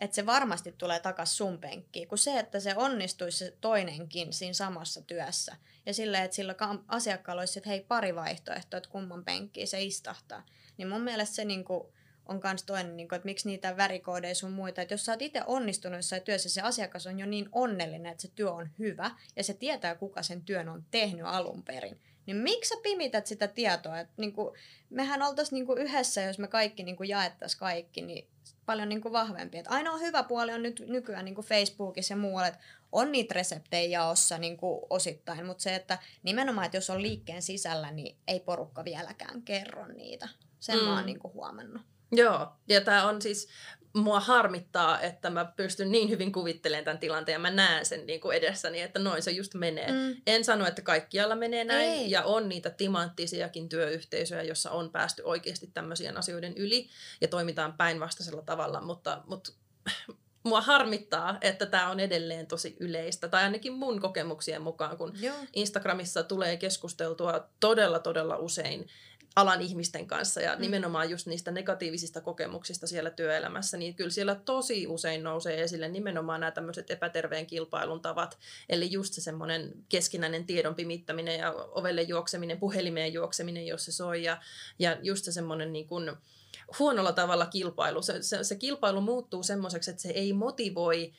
että se varmasti tulee takaisin sun penkkiin, kun se, että se onnistuisi se toinenkin siinä samassa työssä. Ja silleen, että sillä asiakkaalla olisi, että hei, pari vaihtoehtoa, että kumman penkkiin se istahtaa. Niin mun mielestä se niinku on myös toinen, niinku, että miksi niitä värikoodeja sun muita. Että jos sä oot itse onnistunut jossain työssä, se asiakas on jo niin onnellinen, että se työ on hyvä ja se tietää, kuka sen työn on tehnyt alun perin. Niin miksi sä pimität sitä tietoa? Et niinku, mehän oltaisiin niinku yhdessä, jos me kaikki niinku jaettaisiin kaikki, niin paljon niinku vahvempi. Et ainoa hyvä puoli on nyt nykyään niinku Facebookissa ja muualla, että on niitä reseptejä jaossa niinku osittain, mutta se, että nimenomaan, että jos on liikkeen sisällä, niin ei porukka vieläkään kerro niitä. Sen mä oon niinku huomannut. Joo, ja tämä on siis, mua harmittaa, että mä pystyn niin hyvin kuvittelemaan tämän tilanteen ja mä näen sen niin kuin edessäni, että noin se just menee. En sano, että kaikkialla menee näin. Ei. Ja on niitä timanttisiakin työyhteisöjä, jossa on päästy oikeasti tämmöisien asioiden yli ja toimitaan päinvastaisella tavalla, mutta mua harmittaa, että tämä on edelleen tosi yleistä, tai ainakin mun kokemuksien mukaan, kun Joo. Instagramissa tulee keskusteltua todella usein alan ihmisten kanssa ja nimenomaan just niistä negatiivisista kokemuksista siellä työelämässä, niin kyllä siellä tosi usein nousee esille nimenomaan nämä tämmöiset epäterveen kilpailun tavat, eli just se semmoinen keskinäinen tiedon pimittäminen ja ovelle juokseminen, puhelimeen juokseminen, jos se soi, ja just se semmoinen niin kuin huonolla tavalla kilpailu. Se kilpailu muuttuu semmoiseksi, että se ei motivoi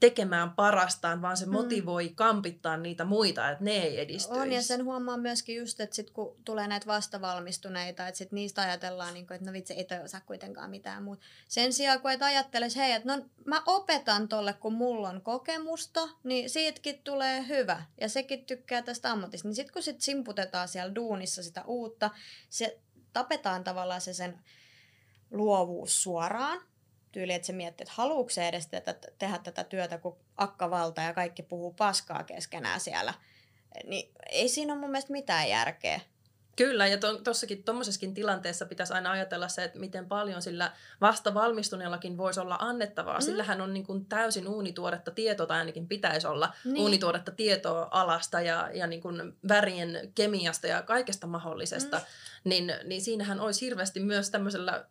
tekemään parastaan, vaan se motivoi kampittaa niitä muita, että ne ei edistyisi. On, ja sen huomaa myöskin just, että sit, kun tulee näitä vastavalmistuneita, että sit niistä ajatellaan, että no vitsi, ei toi osaa kuitenkaan mitään muuta. Sen sijaan, kun et ajattelisi, hei, että no mä opetan tolle, kun mulla on kokemusta, niin siitäkin tulee hyvä, ja sekin tykkää tästä ammatista. Niin sit, kun sit simputetaan siellä duunissa sitä uutta, se tapetaan tavallaan se sen luovuus suoraan. Tyyli, että se miettii, että haluatko se edes tehdä tätä työtä, kun akkavalta ja kaikki puhuu paskaa keskenään siellä. Niin ei siinä ole mun mielestä mitään järkeä. Kyllä, ja tuommoisessakin tilanteessa pitäisi aina ajatella se, että miten paljon sillä vastavalmistuneellakin voisi olla annettavaa. Sillähän on niin kuin täysin uunituoretta tietoa, tai ainakin pitäisi olla uunituoretta tietoa alasta ja niin kuin värien kemiasta ja kaikesta mahdollisesta. Niin siinähän olisi hirveästi myös tämmöisellä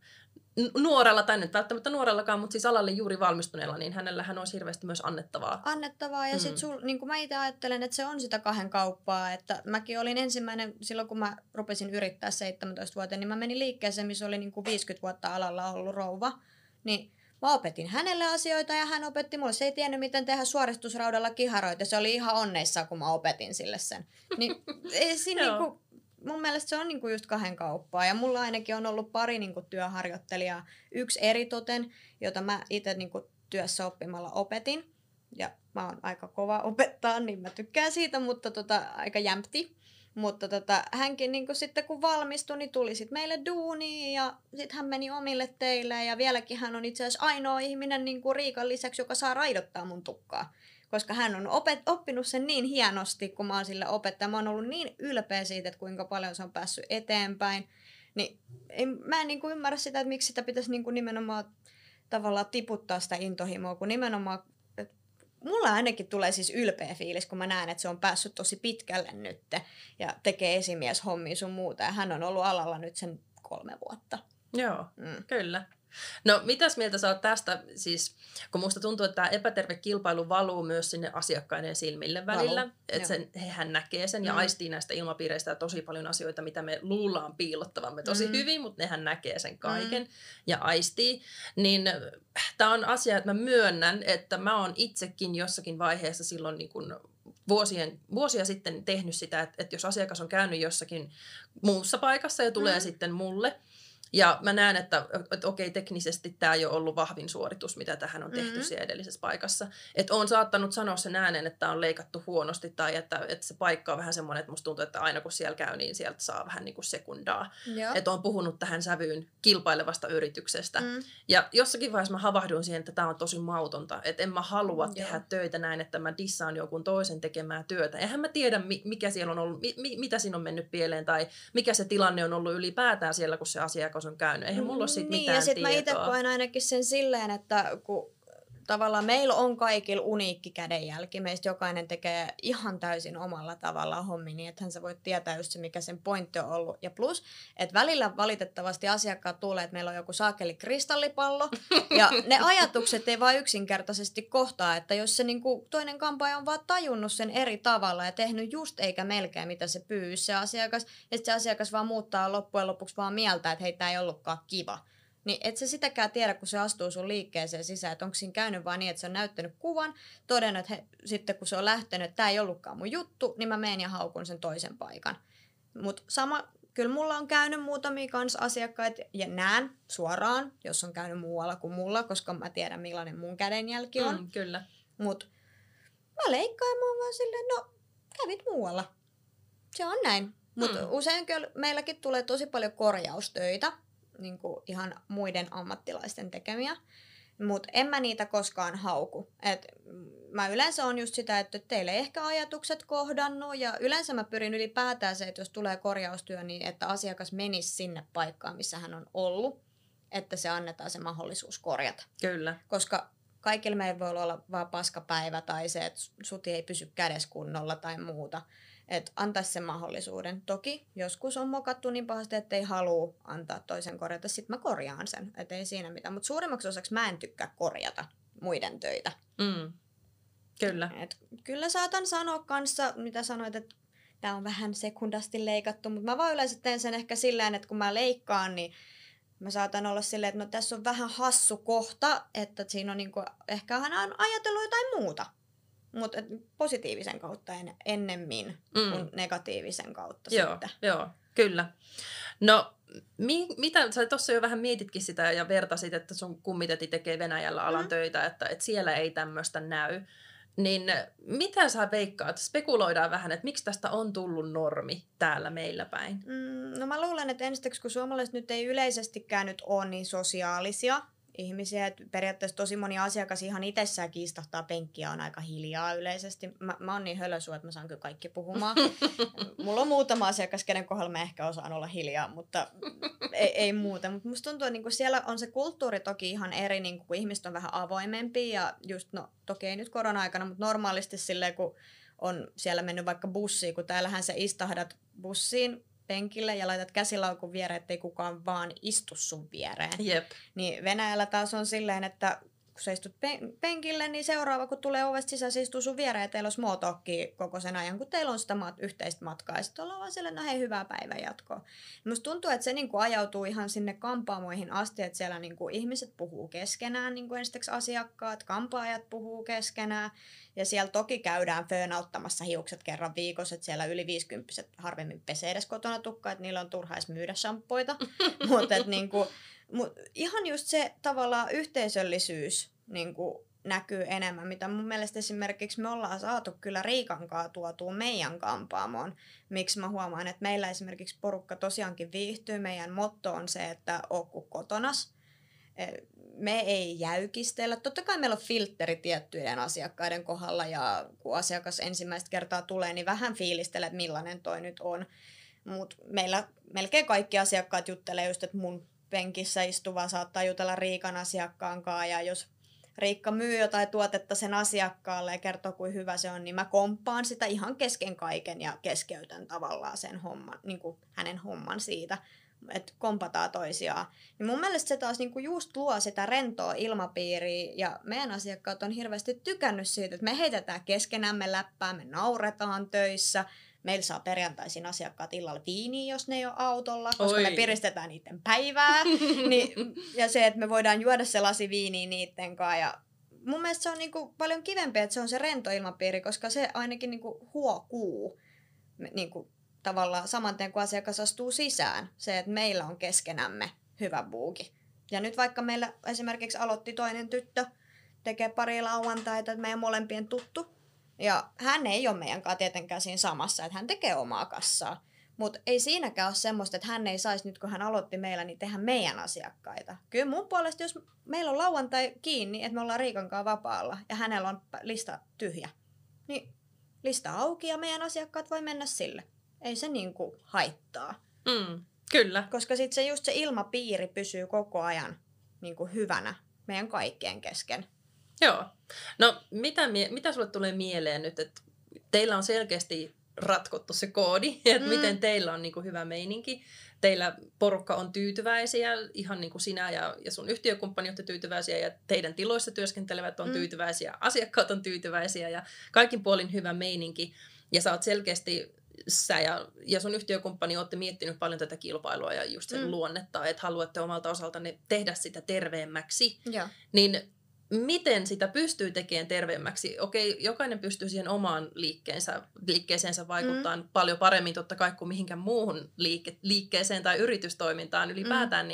nuorella, tai nyt välttämättä nuorellakaan, mutta siis alalle juuri valmistuneella, niin hänellähän on hirveästi myös annettavaa. Annettavaa, ja sitten niin kuin mä itse ajattelen, että se on sitä kahden kauppaa, että mäkin olin ensimmäinen, silloin kun mä rupesin yrittää 17-vuotiaan, niin mä menin liikkeeseen, missä oli niin kuin 50 vuotta alalla ollut rouva, niin mä opetin hänelle asioita ja hän opetti mulle. Se ei tiennyt, miten tehdä suoristusraudalla kiharoita, se oli ihan onneissaan, kun mä opetin sille sen. Niin niinku mun mielestä se on niinku just kahden kauppaa, ja mulla ainakin on ollut pari niinku työharjoittelijaa, yksi eritoten, jota mä itse niinku työssä oppimalla opetin, ja mä oon aika kova opettaa, niin mä tykkään siitä, mutta aika jämpti, mutta hänkin niinku sitten kun valmistui, niin tuli sit meille duuniin, ja sit hän meni omille teille, ja vieläkin hän on itse asiassa ainoa ihminen niinku Riikan lisäksi, joka saa raidottaa mun tukkaa. Koska hän on oppinut sen niin hienosti, kun mä oon sille opettaja. Mä oon ollut niin ylpeä siitä, että kuinka paljon se on päässyt eteenpäin. Niin, mä en niinku ymmärrä sitä, että miksi sitä pitäisi niinku nimenomaan tavallaan tiputtaa sitä intohimoa. Kun nimenomaan, mulla ainakin tulee siis ylpeä fiilis, kun mä näen, että se on päässyt tosi pitkälle nyt. Ja tekee esimieshommia sun muuta. Ja hän on ollut alalla nyt sen 3 vuotta. Joo, kyllä. No mitäs mieltä sä oot tästä, siis, kun musta tuntuu, että tämä epäterve kilpailu valuu myös sinne asiakkaiden silmille välillä, että hehän näkee sen ja aistii näistä ilmapiireistä tosi paljon asioita, mitä me luullaan piilottavamme tosi hyvin, mutta nehän näkee sen kaiken ja aistii, niin tämä on asia, että mä myönnän, että mä oon itsekin jossakin vaiheessa silloin niin kuin vuosia sitten tehnyt sitä, että jos asiakas on käynyt jossakin muussa paikassa ja tulee sitten mulle, Ja mä näen, että okei, teknisesti tämä ei ole ollut vahvin suoritus, mitä tähän on tehty siellä edellisessä paikassa. Että olen saattanut sanoa sen ääneen, että on leikattu huonosti tai että se paikka on vähän semmoinen, että musta tuntuu, että aina kun siellä käy, niin sieltä saa vähän niin kuin sekundaa. Että olen puhunut tähän sävyyn kilpailevasta yrityksestä. Ja jossakin vaiheessa mä havahduin siihen, että tämä on tosi mautonta. Että en mä halua tehdä töitä näin, että mä dissaan jonkun toisen tekemää työtä. Eihän mä tiedä, mikä siellä on ollut, mitä siinä on mennyt pieleen tai mikä se tilanne on ollut ylipäätään siellä, kun se asiakas on käynyt. Eihän mulla ole siitä mitään tietoa. Ja sitten mä itse koen ainakin sen silleen, että kun tavallaan meillä on kaikilla uniikki kädenjälki. Meistä jokainen tekee ihan täysin omalla tavallaan hommi, niin ethän sä voit tietää just se, mikä sen pointti on ollut. Ja plus, että välillä valitettavasti asiakkaat tulee, että meillä on joku saakeli kristallipallo. Ja ne ajatukset ei vaan yksinkertaisesti kohtaa, että jos se niinku toinen kampaaja on vaan tajunnut sen eri tavalla ja tehnyt just eikä melkein, mitä se pyysi se asiakas. Ja sitten se asiakas vaan muuttaa loppujen lopuksi vaan mieltä, että hei, tää ei ollutkaan kiva. Niin et sä sitäkään tiedä, kun se astuu sun liikkeeseen sisään, että onko siinä käynyt vaan niin, että se on näyttänyt kuvan, todennut, että sitten kun se on lähtenyt, että tämä ei ollutkaan mun juttu, niin mä menen ja haukun sen toisen paikan. Mutta sama, kyllä mulla on käynyt muutamia kanssa asiakkaita ja näen suoraan, jos on käynyt muualla kuin mulla, koska mä tiedän millainen mun kädenjälki on. Kyllä. Mutta mä leikkaan, mä oon vaan silleen, no kävit muualla. Se on näin. Mutta usein kyllä meilläkin tulee tosi paljon korjaustöitä. Niin kuin ihan muiden ammattilaisten tekemiä, mutta en mä niitä koskaan hauku. Et mä yleensä on just sitä, että teille ei ehkä ajatukset kohdannut ja yleensä mä pyrin ylipäätään se, että jos tulee korjaustyö, niin että asiakas menisi sinne paikkaan, missä hän on ollut, että se annetaan se mahdollisuus korjata. Kyllä. Koska kaikilla meillä voi olla vaan paskapäivä tai se, että suti ei pysy kädessä kunnolla tai muuta. Että antaisi sen mahdollisuuden. Toki joskus on mokattu niin pahasti, että ei halua antaa toisen korjata. Sitten mä korjaan sen, että ei siinä mitään. Mutta suurimmaksi osaksi mä en tykkää korjata muiden töitä. Kyllä. Et kyllä saatan sanoa kanssa, mitä sanoit, että tää on vähän sekundasti leikattu. Mutta mä vaan yleensä teen sen ehkä silleen, että kun mä leikkaan, niin mä saatan olla silleen, että no tässä on vähän hassu kohta. Että siinä on niinku, ehkä hän on ajatellut jotain muuta. Mutta positiivisen kautta ennemmin kuin negatiivisen kautta sitten. Joo, kyllä. No, mitä sä tuossa jo vähän mietitkin sitä ja vertasit, että sun kummiteti tekee Venäjällä alan töitä, että siellä ei tämmöistä näy. Niin mitä sä veikkaat? Spekuloidaan vähän, että miksi tästä on tullut normi täällä meillä päin? No mä luulen, että ensiksi kun suomalaiset nyt ei yleisestikään nyt ole niin sosiaalisia ihmisiä, että periaatteessa tosi moni asiakas ihan itsessään kiistahtaa penkkiä, on aika hiljaa yleisesti. Mä oon niin hölösua, että mä saan kyllä kaikki puhumaan. Mulla on muutama asiakas, kenen kohdalla mä ehkä osaan olla hiljaa, mutta ei muuta. Mutta musta tuntuu, että niinku siellä on se kulttuuri toki ihan eri, niinku, kun ihmiset on vähän avoimempia ja just, no toki ei nyt korona-aikana, mutta normaalisti silleen, kun on siellä mennyt vaikka bussiin, kun täällähän sä istahdat bussiin penkille ja laitat käsilaukun viereen, ettei kukaan vaan istu sun viereen. Jep. Niin Venäjällä taas on silleen, että kun sä istut penkille, niin seuraava kun tulee ovesta sisään, se istuu sun viereen ja teillä on small talkia koko sen ajan, kun teillä on sitä yhteistä matkaa. Ja sitten ollaan vaan silleen, no hei, hyvää päivän jatkoa. Musta tuntuu, että se niinku ajautuu ihan sinne kampaamoihin asti, että siellä niinku ihmiset puhuu keskenään, niinku ensiksi asiakkaat, kampaajat puhuu keskenään. Ja siellä toki käydään föönauttamassa hiukset kerran viikossa, että siellä yli 50-vuotiaat harvemmin pesee edes kotona tukkaa, että niillä on turha edes myydä shampoita. Mutta niinku, ihan just se tavallaan yhteisöllisyys niinku näkyy enemmän, mitä mun mielestä esimerkiksi me ollaan saatu kyllä Riikan kaa tuotua meidän kampaamoon. Miksi mä huomaan, että meillä esimerkiksi porukka tosiaankin viihtyy. Meidän motto on se, että oo ku kotonas. Me ei jäykistellä. Totta kai meillä on filtteri tiettyjen asiakkaiden kohdalla ja kun asiakas ensimmäistä kertaa tulee, niin vähän fiilistele, että millainen toi nyt on. Mut meillä melkein kaikki asiakkaat juttelee just, että mun penkissä istuva saattaa jutella Riikan asiakkaankaan ja jos Riikka myy jotain tuotetta sen asiakkaalle ja kertoo, kuin hyvä se on, niin mä komppaan sitä ihan kesken kaiken ja keskeytän tavallaan sen homman, niin kuin hänen homman siitä, että kompataan toisiaan. Niin mun mielestä se taas niin kuin just luo sitä rentoa ilmapiiriä ja meidän asiakkaat on hirveästi tykännyt siitä, että me heitetään keskenämme läppää, me nauretaan töissä. Meillä saa perjantaisin asiakkaat illalla viiniä, jos ne ei ole autolla, koska me piristetään niiden päivää. Ja se, että me voidaan juoda se lasi viiniä niiden kanssa. Ja mun mielestä se on niinku paljon kivempi, että se on se rento ilmapiiri, koska se ainakin niinku huokuu niinku tavallaan samanteen, kun asiakas astuu sisään. Se, että meillä on keskenämme hyvä buuki. Ja nyt vaikka meillä esimerkiksi aloitti toinen tyttö, tekee pari lauantaita, meidän molempien tuttu. Ja hän ei ole meidän kanssa tietenkään siinä samassa, että hän tekee omaa kassaa. Mutta ei siinäkään ole semmoista, että hän ei saisi nyt kun hän aloitti meillä, niin tehdä meidän asiakkaita. Kyllä mun puolesta, jos meillä on lauantai kiinni, että me ollaan Riikan kanssa vapaalla ja hänellä on lista tyhjä, niin lista auki ja meidän asiakkaat voi mennä sille. Ei se niinku haittaa. Mm, kyllä. Koska sitten se just se ilmapiiri pysyy koko ajan niinku hyvänä meidän kaikkien kesken. Joo. No mitä sulle tulee mieleen nyt, että teillä on selkeästi ratkottu se koodi, että miten teillä on niin kuin hyvä meininki. Teillä porukka on tyytyväisiä, ihan niin kuin sinä ja sun yhtiökumppani olette tyytyväisiä ja teidän tiloissa työskentelevät on tyytyväisiä, asiakkaat on tyytyväisiä ja kaikin puolin hyvä meininki. Ja sä oot selkeästi, sä ja sun yhtiökumppani olette miettinyt paljon tätä kilpailua ja just sen luonnetta, että haluatte omalta osaltanne tehdä sitä terveemmäksi. Ja. Niin miten sitä pystyy tekemään terveemmäksi? Okei, jokainen pystyy siihen omaan liikkeeseensä vaikuttaa paljon paremmin totta kai kuin mihinkään muuhun liikkeeseen tai yritystoimintaan ylipäätään.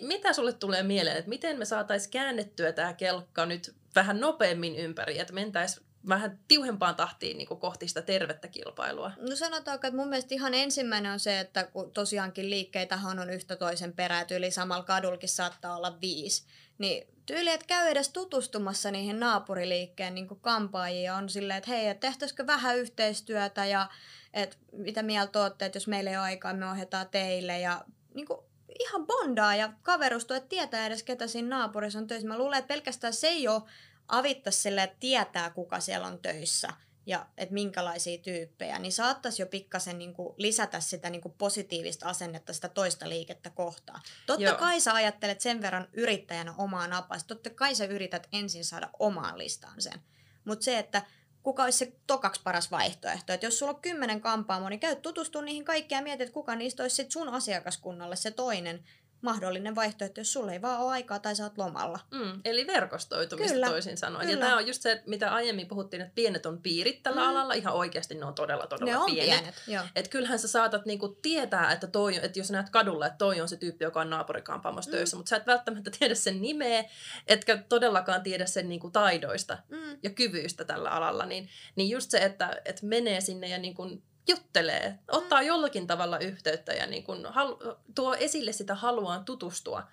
Mitä sulle tulee mieleen, että miten me saataisiin käännettyä tämä kelkka nyt vähän nopeammin ympäri, että mentäisiin vähän tiuhempaan tahtiin niin kuin kohti sitä tervettä kilpailua? No sanotaanko, että mun mielestä ihan ensimmäinen on se, että kun tosiaankin liikkeitähän on yhtä toisen perään, yli samalla kadullakin saattaa olla 5. Niin tyyli, että käy edes tutustumassa niihin naapuriliikkeen niin kuin kampaajia on silleen, että hei, tehtäisikö vähän yhteistyötä ja että mitä mieltä olette, että jos meillä ei ole aikaa, me ohjataan teille ja niin kuin ihan bondaa ja kaverustua, että tietää edes ketä siinä naapurissa on töissä. Mä luulen, että pelkästään se ei ole avittaisi silleen, että tietää kuka siellä on töissä ja että minkälaisia tyyppejä, niin saattaisi jo pikkasen niin kuin lisätä sitä niin kuin positiivista asennetta sitä toista liikettä kohtaan. Totta Joo. kai sä ajattelet sen verran yrittäjänä omaa napaa. Totta kai sä yrität ensin saada omaan listaan sen. Mutta se, että kuka olisi se tokaksi paras vaihtoehto. Että jos sulla on 10 kampaamoa, niin käy tutustua niihin kaikkiin ja mieti, että kuka niistä olisi sit sun asiakaskunnalle se toinen mahdollinen vaihtoehto, jos sulla ei vaan ole aikaa tai sä oot lomalla. Eli verkostoitumista kyllä, toisin sanoen. Kyllä. Ja tämä on just se, mitä aiemmin puhuttiin, että pienet on piirit tällä alalla. Ihan oikeasti ne on todella pienet. Että kyllähän sä saatat niinku tietää, että, että jos näet kadulla, että toi on se tyyppi, joka on naapurikampaamossa töissä, mutta sä et välttämättä tiedä sen nimeä, etkä todellakaan tiedä sen niinku taidoista ja kyvyistä tällä alalla. Niin just se, että et menee sinne ja niinku juttelee, ottaa jollakin tavalla yhteyttä ja niin kun tuo esille sitä haluaan tutustua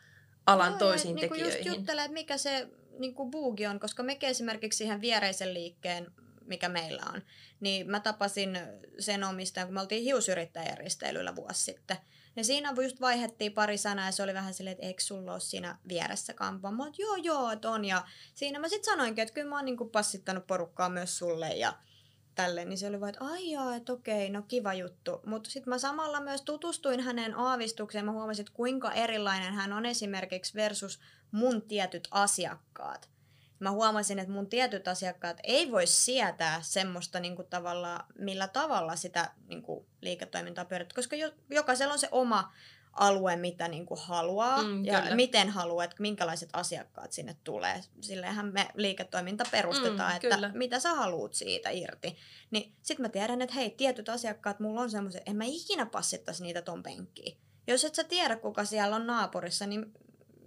alan toisiin niin tekijöihin. Just juttelee, että mikä se niin kun buugi on, koska mekin esimerkiksi siihen viereisen liikkeen, mikä meillä on, niin mä tapasin sen omistajan, kun me oltiin hiusyrittäjien risteilyllä vuosi sitten. Ja siinä just vaihdettiin pari sanaa ja se oli vähän silleen, että eikö sulla ole siinä vieressä kampaa? Mä olet, joo, että on. Ja siinä mä sitten sanoinkin, että kyllä mä oon niin kun passittanut porukkaa myös sulle ja tälleen, niin se oli vaan, että aijaa, että okei, no kiva juttu. Mutta sitten mä samalla myös tutustuin hänen aavistukseen. Mä huomasin, että kuinka erilainen hän on esimerkiksi versus mun tietyt asiakkaat. Mä huomasin, että mun tietyt asiakkaat ei voi sietää semmoista niinku tavalla, millä tavalla sitä niinku liiketoimintaa pyörittää. Koska jokaisella on se oma alue, mitä niinku haluaa ja miten haluaa, että minkälaiset asiakkaat sinne tulee. Silleenhän me liiketoiminta perustetaan, että mitä sä haluut siitä irti. Niin sit mä tiedän, että hei, tietyt asiakkaat mulla on semmoiset, en mä ikinä passittaisi niitä ton penkkiin. Jos et sä tiedä, kuka siellä on naapurissa, niin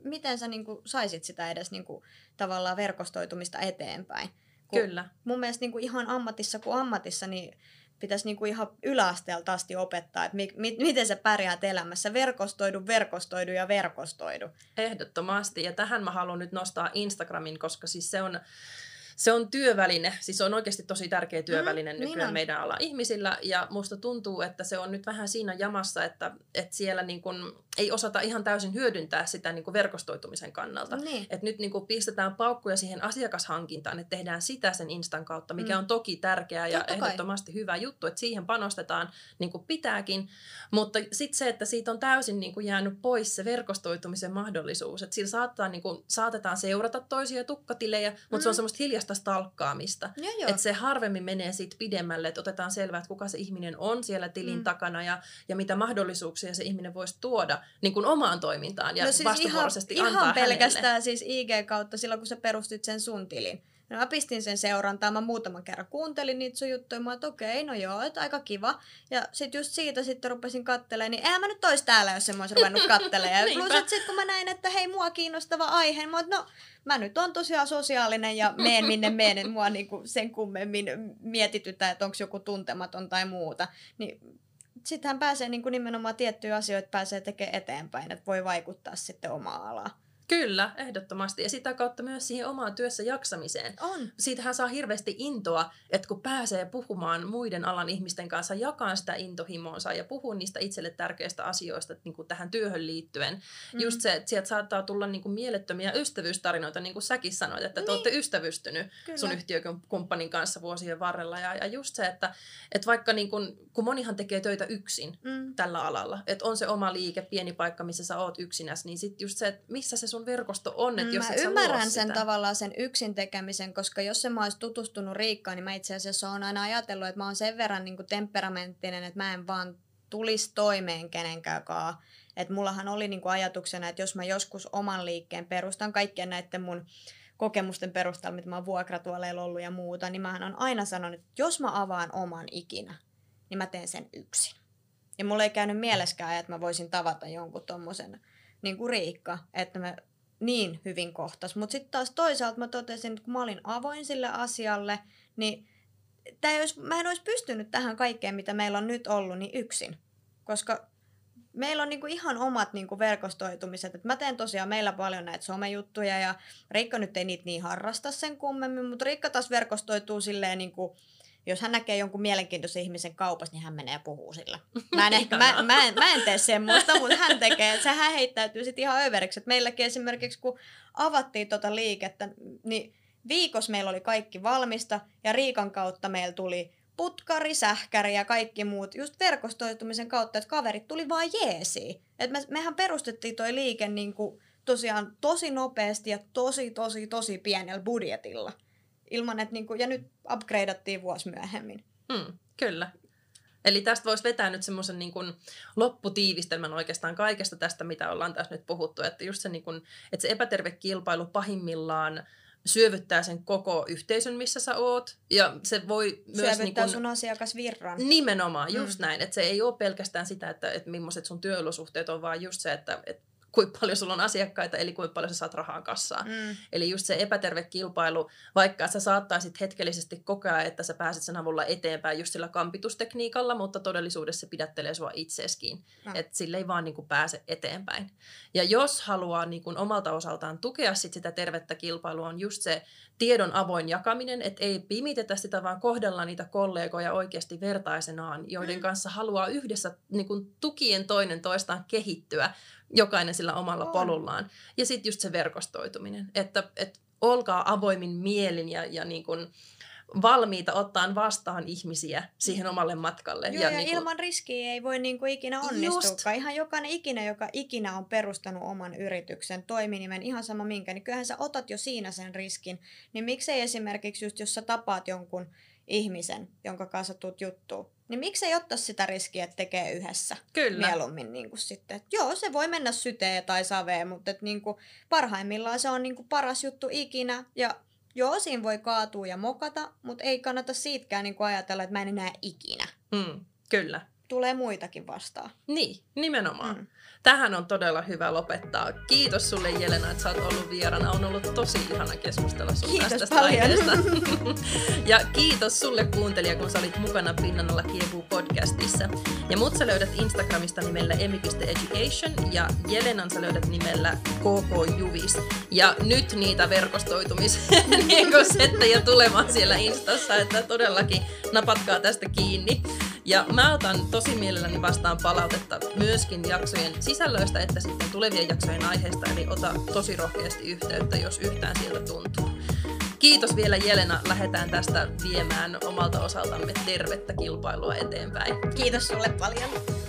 miten sä niinku saisit sitä edes niinku tavallaan verkostoitumista eteenpäin? Kun kyllä. Mun mielestä niinku ihan ammatissa kuin ammatissa, niin pitäisi niinku ihan yläasteelta asti opettaa, että miten sä pärjäät elämässä. Verkostoidu ja verkostoidu. Ehdottomasti. Ja tähän mä haluan nyt nostaa Instagramin, koska siis se on työväline. Siis se on oikeasti tosi tärkeä työväline nykyään meidän alan ihmisillä. Ja musta tuntuu, että se on nyt vähän siinä jamassa, että siellä niin kun ei osata ihan täysin hyödyntää sitä niin kun verkostoitumisen kannalta. Niin. Että nyt niin kun pistetään paukkuja siihen asiakashankintaan, että tehdään sitä sen Instan kautta, mikä on toki tärkeää ja ehdottomasti hyvä juttu, että siihen panostetaan niin kun pitääkin. Mutta sitten se, että siitä on täysin niin kun jäänyt pois se verkostoitumisen mahdollisuus. Että sillä saatetaan seurata toisia tukkatilejä, mutta se on semmoista hiljaista stalkkaamista. Että se harvemmin menee siitä pidemmälle, että otetaan selvää, että kuka se ihminen on siellä tilin takana ja mitä mahdollisuuksia se ihminen voisi tuoda niin kuin omaan toimintaan ja siis vastavuoroisesti antaa hänelle. Ihan pelkästään siis IG kautta silloin, kun sä perustit sen sun tilin. No mä pistin sen seurantaan, mä muutaman kerran kuuntelin niitä sun juttuja, mä oon, että okei, no joo, että aika kiva. Ja sit just siitä sitten rupesin kattelemaan, niin eihän mä nyt ois täällä, jos en mä ois ruvennut kattelemaan. Ja plus, että sit kun mä näin, että hei, mua kiinnostava aihe, mä oon, no mä nyt on tosiaan sosiaalinen ja meen minne meen, en mua niinku sen kummemmin mietitytä, että onks joku tuntematon tai muuta. Niin sittenhän pääsee niinku nimenomaan tiettyjä asioita, pääsee tekemään eteenpäin, että voi vaikuttaa sitten omaa alaa. Kyllä, ehdottomasti. Ja sitä kautta myös siihen omaan työssä jaksamiseen. On. Siitähän saa hirveästi intoa, että kun pääsee puhumaan muiden alan ihmisten kanssa, jakaa sitä intohimoonsa ja puhuu niistä itselle tärkeistä asioista niin kuin tähän työhön liittyen. Mm-hmm. Just se, että sieltä saattaa tulla niin kuin mielettömiä ystävyystarinoita, niin kuin säkin sanoit, että te olette ystävystynyt sun yhtiökumppanin kanssa vuosien varrella. Ja just se, että vaikka niin kun monihan tekee töitä yksin tällä alalla, että on se oma liike, pieni paikka, missä sä oot yksinäs, niin sitten just se, että missä se sun verkosto on, että jos mä ymmärrän sen tavallaan sen yksin tekemisen, koska jos en mä ois tutustunut Riikkaan, niin mä itse asiassa oon aina ajatellut, että mä oon sen verran niin kuin temperamenttinen, että mä en vaan tulisi toimeen kenenkäänkaan. Että mullahan oli niin kuin ajatuksena, että jos mä joskus oman liikkeen perustan kaikkien näiden mun kokemusten perusteella, mitä mä oon vuokratuoleilla ollut ja muuta, niin mähän on aina sanonut, että jos mä avaan oman ikinä, niin mä teen sen yksin. Ja mulla ei käynyt mieleskään, että mä voisin tavata jonkun tommosen niin kuin Riikka, että me niin hyvin kohtas. Mutta sitten taas toisaalta mä totesin, että kun mä olin avoin sille asialle, niin mä en olisi pystynyt tähän kaikkeen, mitä meillä on nyt ollut, niin yksin. Koska meillä on niinku ihan omat niinku verkostoitumiset. Et mä teen tosiaan meillä paljon näitä somejuttuja ja Riikka nyt ei niitä niin harrasta sen kummemmin, mutta Riikka taas verkostoituu silleen niinku, jos hän näkee jonkun mielenkiintoisen ihmisen kaupassa, niin hän menee ja puhuu sillä. Mä en tee semmoista, mutta hän tekee. Että sehän heittäytyy sitten ihan överiksi. Et meilläkin esimerkiksi, kun avattiin tota liikettä, niin viikossa meillä oli kaikki valmista. Ja Riikan kautta meillä tuli putkari, sähkäri ja kaikki muut. Just verkostoitumisen kautta, että kaverit tuli vaan jeesiin. Et mehän perustettiin toi liike niinku tosiaan tosi nopeasti ja tosi pienellä budjetilla. Ilman, että niinku, ja nyt upgradeattiin vuosi myöhemmin. Kyllä. Eli tästä voisi vetää nyt semmoisen niin kuin lopputiivistelmän oikeastaan kaikesta tästä, mitä ollaan tässä nyt puhuttu. Että just se, niin kuin, että se epäterve kilpailu pahimmillaan syövyttää sen koko yhteisön, missä sä oot. Ja se voi myös syövyttää niin sun asiakasvirran. Nimenomaan, just näin. Että se ei ole pelkästään sitä, että millaiset sun työolosuhteet on, vaan just se, että kuinka paljon sulla on asiakkaita, eli kuinka paljon sä saat rahaa kassaan. Eli just se epäterve kilpailu, vaikka sä saattaisit hetkellisesti kokea, että sä pääset sen avulla eteenpäin just sillä kampitustekniikalla, mutta todellisuudessa se pidättelee sua itseeskin. Että sille ei vaan niin kuin pääse eteenpäin. Ja jos haluaa niin kuin omalta osaltaan tukea sit sitä tervettä kilpailua, on just se tiedon avoin jakaminen, että ei pimitetä sitä, vaan kohdellaan niitä kollegoja oikeasti vertaisenaan, joiden kanssa haluaa yhdessä niin kuin tukien toinen toistaan kehittyä, jokainen sillä omalla polullaan. Ja sitten just se verkostoituminen, että olkaa avoimin mielin ja niin kun valmiita ottaan vastaan ihmisiä siihen omalle matkalle. Joo, ja niin kun ilman riskiä ei voi niin kun ikinä onnistua. Ihan jokainen ikinä, joka ikinä on perustanut oman yrityksen, toiminimen, ihan sama minkä, niin kyllähän sä otat jo siinä sen riskin. Niin miksei esimerkiksi just, jos sä tapaat jonkun ihmisen, jonka kanssa tuut juttuun, niin miksei ottaisi sitä riskiä, että tekee yhdessä. Kyllä. Mieluummin niin kuin sitten. Että joo, se voi mennä syteen tai saveen, mutta että niin kuin parhaimmillaan se on niin kuin paras juttu ikinä. Ja joo, siinä voi kaatua ja mokata, mutta ei kannata siitäkään niin kuin ajatella, että mä en enää ikinä. Kyllä. Tulee muitakin vastaan. Niin, nimenomaan. Tähän on todella hyvä lopettaa. Kiitos sulle, Jelena, että sä oot ollut vieraana. On ollut tosi ihana keskustella sun tästä aiheesta. Ja kiitos sulle, kuuntelija, kun sä olit mukana Pinnan alla kiehuu -podcastissa. Ja mut sä löydät Instagramista nimellä emmi.education ja Jelenan sä löydät nimellä kkjuvis. Ja nyt niitä verkostoitumissettejä tulemaan siellä Instassa, että todellakin napatkaa tästä kiinni. Ja mä otan tosi mielelläni vastaan palautetta myöskin jaksojen sisällöistä, että sitten tulevien jaksojen aiheista, eli ota tosi rohkeasti yhteyttä, jos yhtään sieltä tuntuu. Kiitos vielä, Jelena. Lähdetään tästä viemään omalta osaltamme tervettä kilpailua eteenpäin. Kiitos sulle paljon.